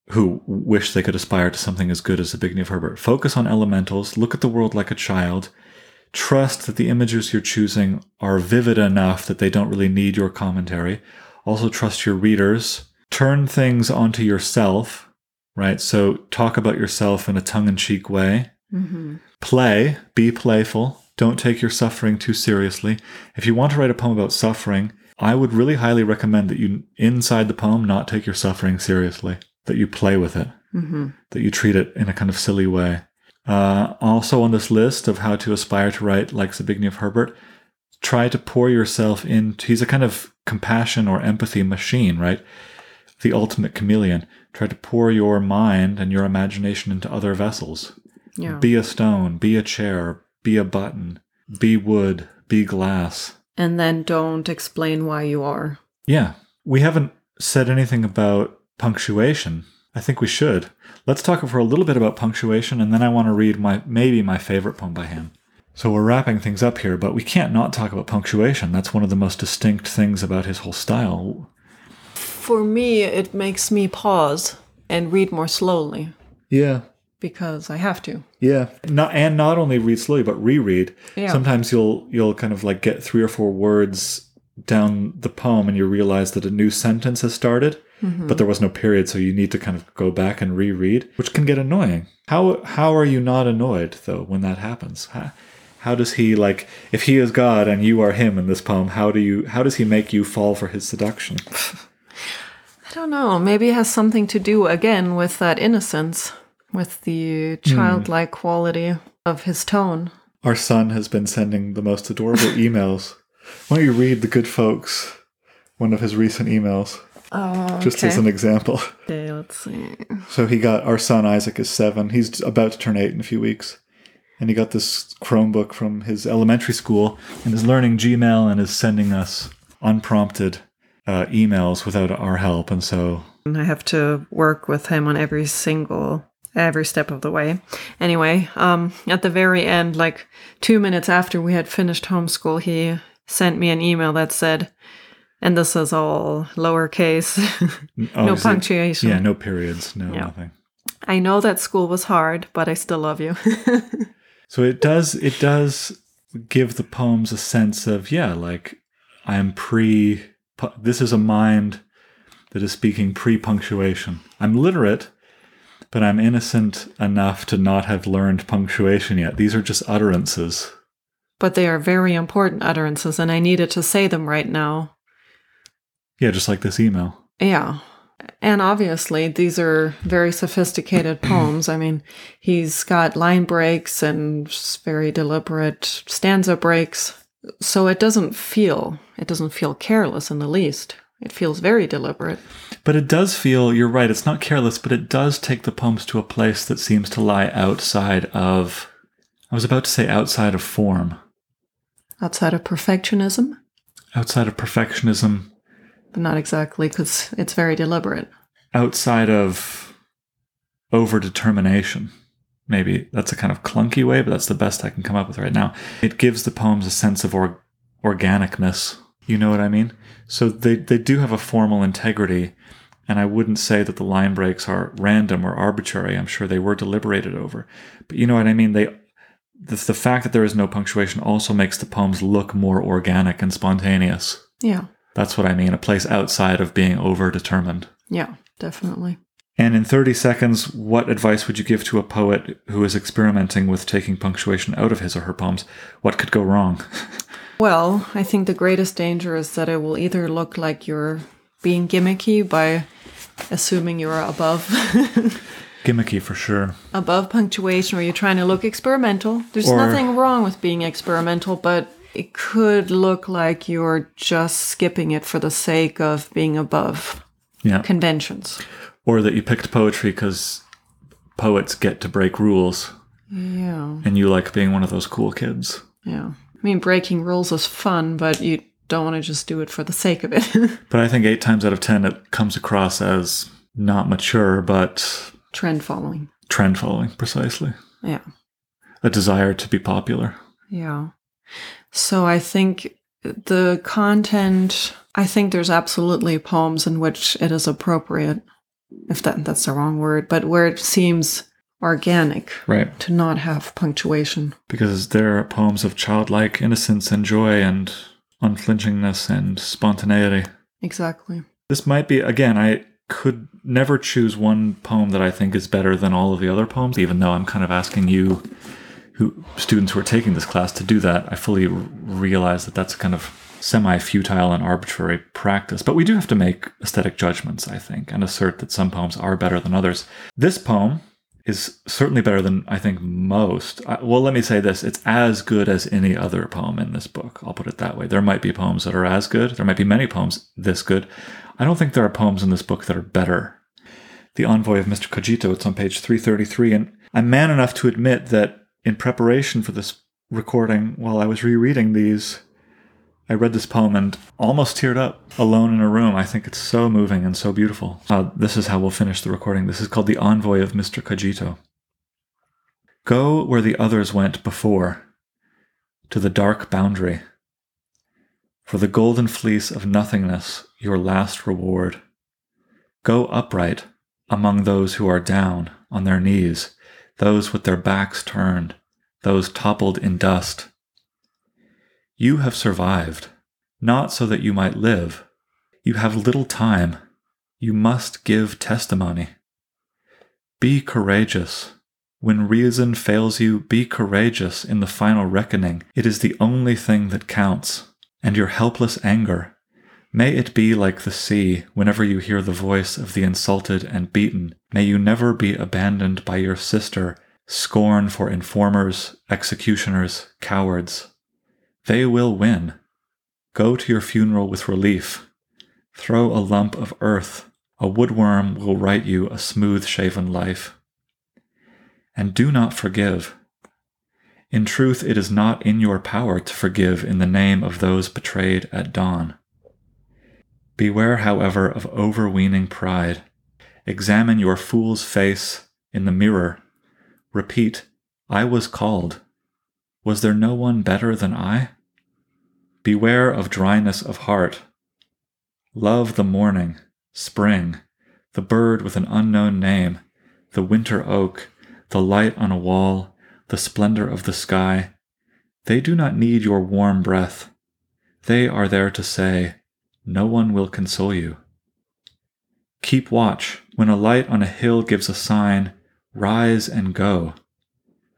who wish they could aspire to something as good as Zbigniew Herbert. Focus on elementals, look at the world like a child, trust that the images you're choosing are vivid enough that they don't really need your commentary. Also trust your readers. Turn things onto yourself, right? So talk about yourself in a tongue-in-cheek way. Play, be playful. Don't take your suffering too seriously. If you want to write a poem about suffering, I would really highly recommend that you, inside the poem, not take your suffering seriously, that you play with it, that you treat it in a kind of silly way. Also on this list of how to aspire to write like Zbigniew Herbert, try to pour yourself in. He's a kind of compassion or empathy machine, right? The ultimate chameleon. Try to pour your mind and your imagination into other vessels. Yeah. Be a stone, be a chair, be a button, be wood, be glass. And then don't explain why you are. Yeah. We haven't said anything about punctuation. I think we should. Let's talk for a little bit about punctuation, and then I want to read maybe my favorite poem by him. So we're wrapping things up here, but we can't not talk about punctuation. That's one of the most distinct things about his whole style. For me, it makes me pause and read more slowly. Yeah. Because I have to. Yeah. Not only read slowly, but reread. Yeah. Sometimes you'll kind of like get 3 or 4 words down the poem and you realize that a new sentence has started, mm-hmm. but there was no period, so you need to kind of go back and reread, which can get annoying. How are you not annoyed, though, when that happens? How does he, like, if he is God and you are him in this poem, how does he make you fall for his seduction? I don't know. Maybe it has something to do, again, with that innocence, with the childlike quality of his tone. Our son has been sending the most adorable emails. Why don't you read The Good Folks, one of his recent emails, just as an example. Okay, let's see. So he got, our son Isaac is 7. He's about to turn 8 in a few weeks. And he got this Chromebook from his elementary school and is learning Gmail and is sending us unprompted emails without our help. And so I have to work with him on every step of the way. Anyway, at the very end, like 2 minutes after we had finished homeschool, he sent me an email that said, and this is all lowercase, no punctuation. Yeah, no periods, nothing. I know that school was hard, but I still love you. So it does give the poems a sense of, this is a mind that is speaking pre-punctuation. I'm literate, but I'm innocent enough to not have learned punctuation yet. These are just utterances. But they are very important utterances, and I needed to say them right now. Yeah, just like this email. Yeah. And obviously, these are very sophisticated poems. I mean, he's got line breaks and very deliberate stanza breaks. So it doesn't feel careless in the least. It feels very deliberate. But it does feel, you're right, it's not careless, but it does take the poems to a place that seems to lie outside of form. Outside of perfectionism? Outside of perfectionism. But not exactly, because it's very deliberate. Outside of overdetermination. Maybe that's a kind of clunky way, but that's the best I can come up with right now. It gives the poems a sense of organicness. You know what I mean? So they do have a formal integrity, and I wouldn't say that the line breaks are random or arbitrary. I'm sure they were deliberated over. But you know what I mean? The fact that there is no punctuation also makes the poems look more organic and spontaneous. Yeah. That's what I mean, a place outside of being overdetermined. Yeah, definitely. And in 30 seconds, what advice would you give to a poet who is experimenting with taking punctuation out of his or her poems? What could go wrong? Well, I think the greatest danger is that it will either look like you're being gimmicky by assuming you're above. Gimmicky, for sure. Above punctuation, or you're trying to look experimental. There's nothing wrong with being experimental, but it could look like you're just skipping it for the sake of being above conventions. Or that you picked poetry because poets get to break rules. Yeah. And you like being one of those cool kids. Yeah. I mean, breaking rules is fun, but you don't want to just do it for the sake of it. But I think 8 times out of 10, it comes across as not mature, but... trend following. Trend following, precisely. Yeah. A desire to be popular. Yeah. So I think the content, I think there's absolutely poems in which it is appropriate, if that's the wrong word, but where it seems organic, right, to not have punctuation. Because there are poems of childlike innocence and joy and unflinchingness and spontaneity. Exactly. This might be, again, I could never choose one poem that I think is better than all of the other poems, even though I'm kind of asking you... students who are taking this class to do that. I fully realize that that's kind of semi-futile and arbitrary practice. But we do have to make aesthetic judgments, I think, and assert that some poems are better than others. This poem is certainly better than, I think, most. Well, let me say this. It's as good as any other poem in this book. I'll put it that way. There might be poems that are as good. There might be many poems this good. I don't think there are poems in this book that are better. The Envoy of Mr. Cogito, it's on page 333. And I'm man enough to admit that in preparation for this recording, while I was rereading these, I read this poem and almost teared up alone in a room. I think it's so moving and so beautiful. This is how we'll finish the recording. This is called The Envoy of Mr. Cogito. Go where the others went before, to the dark boundary, for the golden fleece of nothingness, your last reward. Go upright among those who are down on their knees, those with their backs turned, those toppled in dust. You have survived, not so that you might live. You have little time. You must give testimony. Be courageous. When reason fails you, be courageous in the final reckoning. It is the only thing that counts. And your helpless anger, may it be like the sea whenever you hear the voice of the insulted and beaten. May you never be abandoned by your sister, scorn for informers, executioners, cowards. They will win. Go to your funeral with relief. Throw a lump of earth. A woodworm will write you a smooth-shaven life. And do not forgive. In truth, it is not in your power to forgive in the name of those betrayed at dawn. Beware, however, of overweening pride. Examine your fool's face in the mirror. Repeat, I was called. Was there no one better than I? Beware of dryness of heart. Love the morning, spring, the bird with an unknown name, the winter oak, the light on a wall, the splendor of the sky. They do not need your warm breath. They are there to say, no one will console you. Keep watch. When a light on a hill gives a sign, rise and go.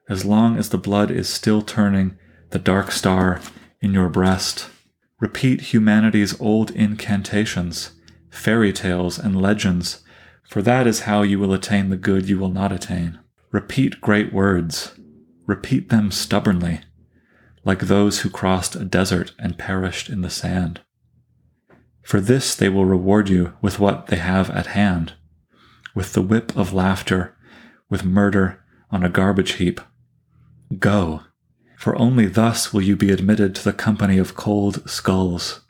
As long as the blood is still turning, the dark star in your breast. Repeat humanity's old incantations, fairy tales, and legends, for that is how you will attain the good you will not attain. Repeat great words. Repeat them stubbornly, like those who crossed a desert and perished in the sand. For this they will reward you with what they have at hand, with the whip of laughter, with murder on a garbage heap. Go, for only thus will you be admitted to the company of cold skulls,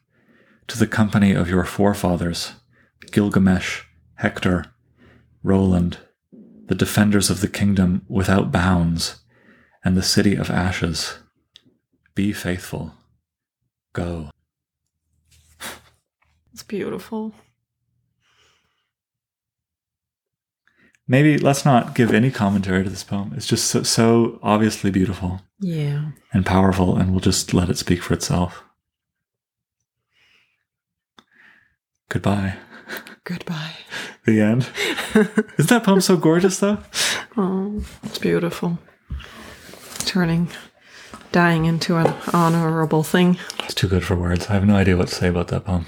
to the company of your forefathers, Gilgamesh, Hector, Roland, the defenders of the kingdom without bounds, and the city of ashes. Be faithful. Go. It's beautiful. Maybe let's not give any commentary to this poem. It's just so obviously beautiful, yeah, and powerful, and we'll just let it speak for itself. Goodbye. Goodbye. The end. Isn't that poem so gorgeous, though? Oh, it's beautiful. Dying into an honorable thing. It's too good for words. I have no idea what to say about that poem.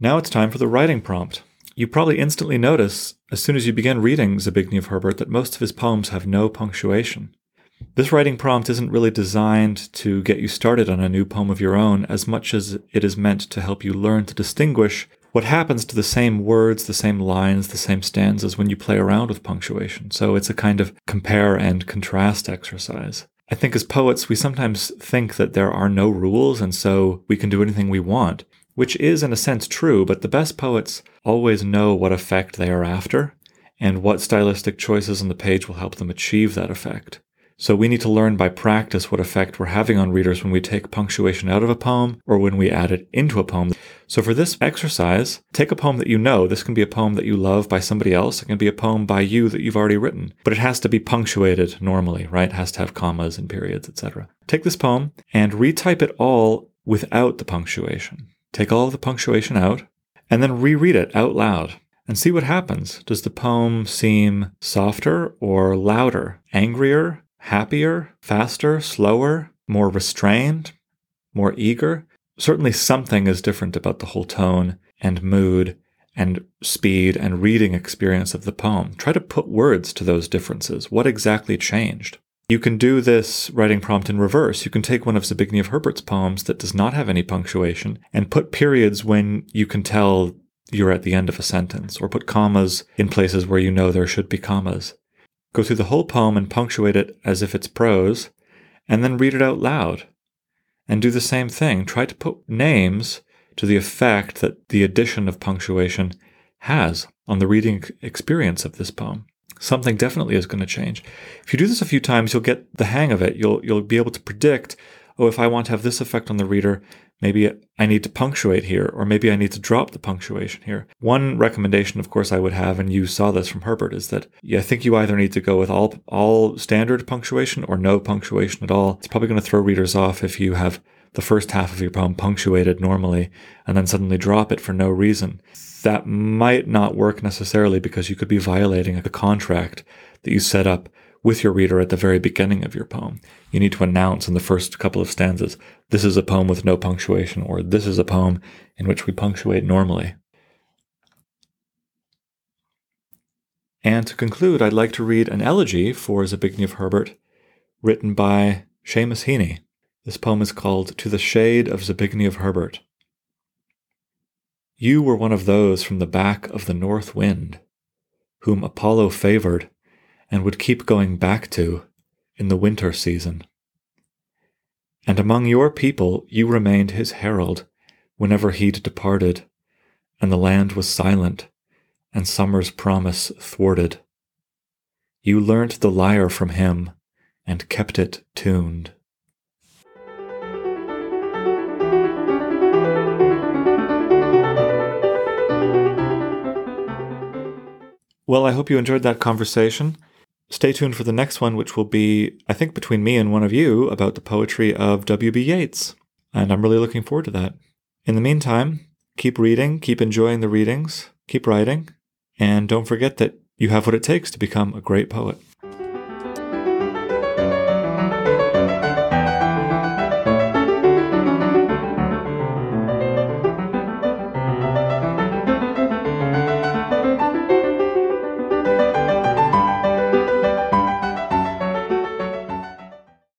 Now it's time for the writing prompt. You probably instantly notice, as soon as you begin reading Zbigniew Herbert, that most of his poems have no punctuation. This writing prompt isn't really designed to get you started on a new poem of your own as much as it is meant to help you learn to distinguish what happens to the same words, the same lines, the same stanzas when you play around with punctuation. So it's a kind of compare and contrast exercise. I think as poets, we sometimes think that there are no rules, and so we can do anything we want. Which is in a sense true, but the best poets always know what effect they are after and what stylistic choices on the page will help them achieve that effect. So we need to learn by practice what effect we're having on readers when we take punctuation out of a poem or when we add it into a poem. So for this exercise, take a poem that you know. This can be a poem that you love by somebody else. It can be a poem by you that you've already written. But it has to be punctuated normally, right? It has to have commas and periods, etc. Take this poem and retype it all without the punctuation. Take all of the punctuation out, and then reread it out loud and see what happens. Does the poem seem softer or louder, angrier, happier, faster, slower, more restrained, more eager. Certainly something is different about the whole tone and mood and speed and reading experience of the poem. Try to put words to those differences. What exactly changed? You can do this writing prompt in reverse. You can take one of Zbigniew Herbert's poems that does not have any punctuation and put periods when you can tell you're at the end of a sentence, or put commas in places where you know there should be commas. Go through the whole poem and punctuate it as if it's prose, and then read it out loud. And do the same thing. Try to put names to the effect that the addition of punctuation has on the reading experience of this poem. Something definitely is going to change. If you do this a few times, you'll get the hang of it. You'll be able to predict, oh, if I want to have this effect on the reader, maybe I need to punctuate here, or maybe I need to drop the punctuation here. One recommendation, of course, I would have, and you saw this from Herbert, is that I think you either need to go with all standard punctuation or no punctuation at all. It's probably going to throw readers off if you have the first half of your poem punctuated normally, and then suddenly drop it for no reason. That might not work necessarily because you could be violating a contract that you set up with your reader at the very beginning of your poem. You need to announce in the first couple of stanzas, this is a poem with no punctuation, or this is a poem in which we punctuate normally. And to conclude, I'd like to read an elegy for Zbigniew Herbert written by Seamus Heaney. This poem is called To the Shade of Zbigniew Herbert. You were one of those from the back of the north wind, whom Apollo favored and would keep going back to in the winter season. And among your people you remained his herald whenever he'd departed, and the land was silent, and summer's promise thwarted. You learnt the lyre from him and kept it tuned. Well, I hope you enjoyed that conversation. Stay tuned for the next one, which will be, I think, between me and one of you about the poetry of W.B. Yeats. And I'm really looking forward to that. In the meantime, keep reading, keep enjoying the readings, keep writing, and don't forget that you have what it takes to become a great poet.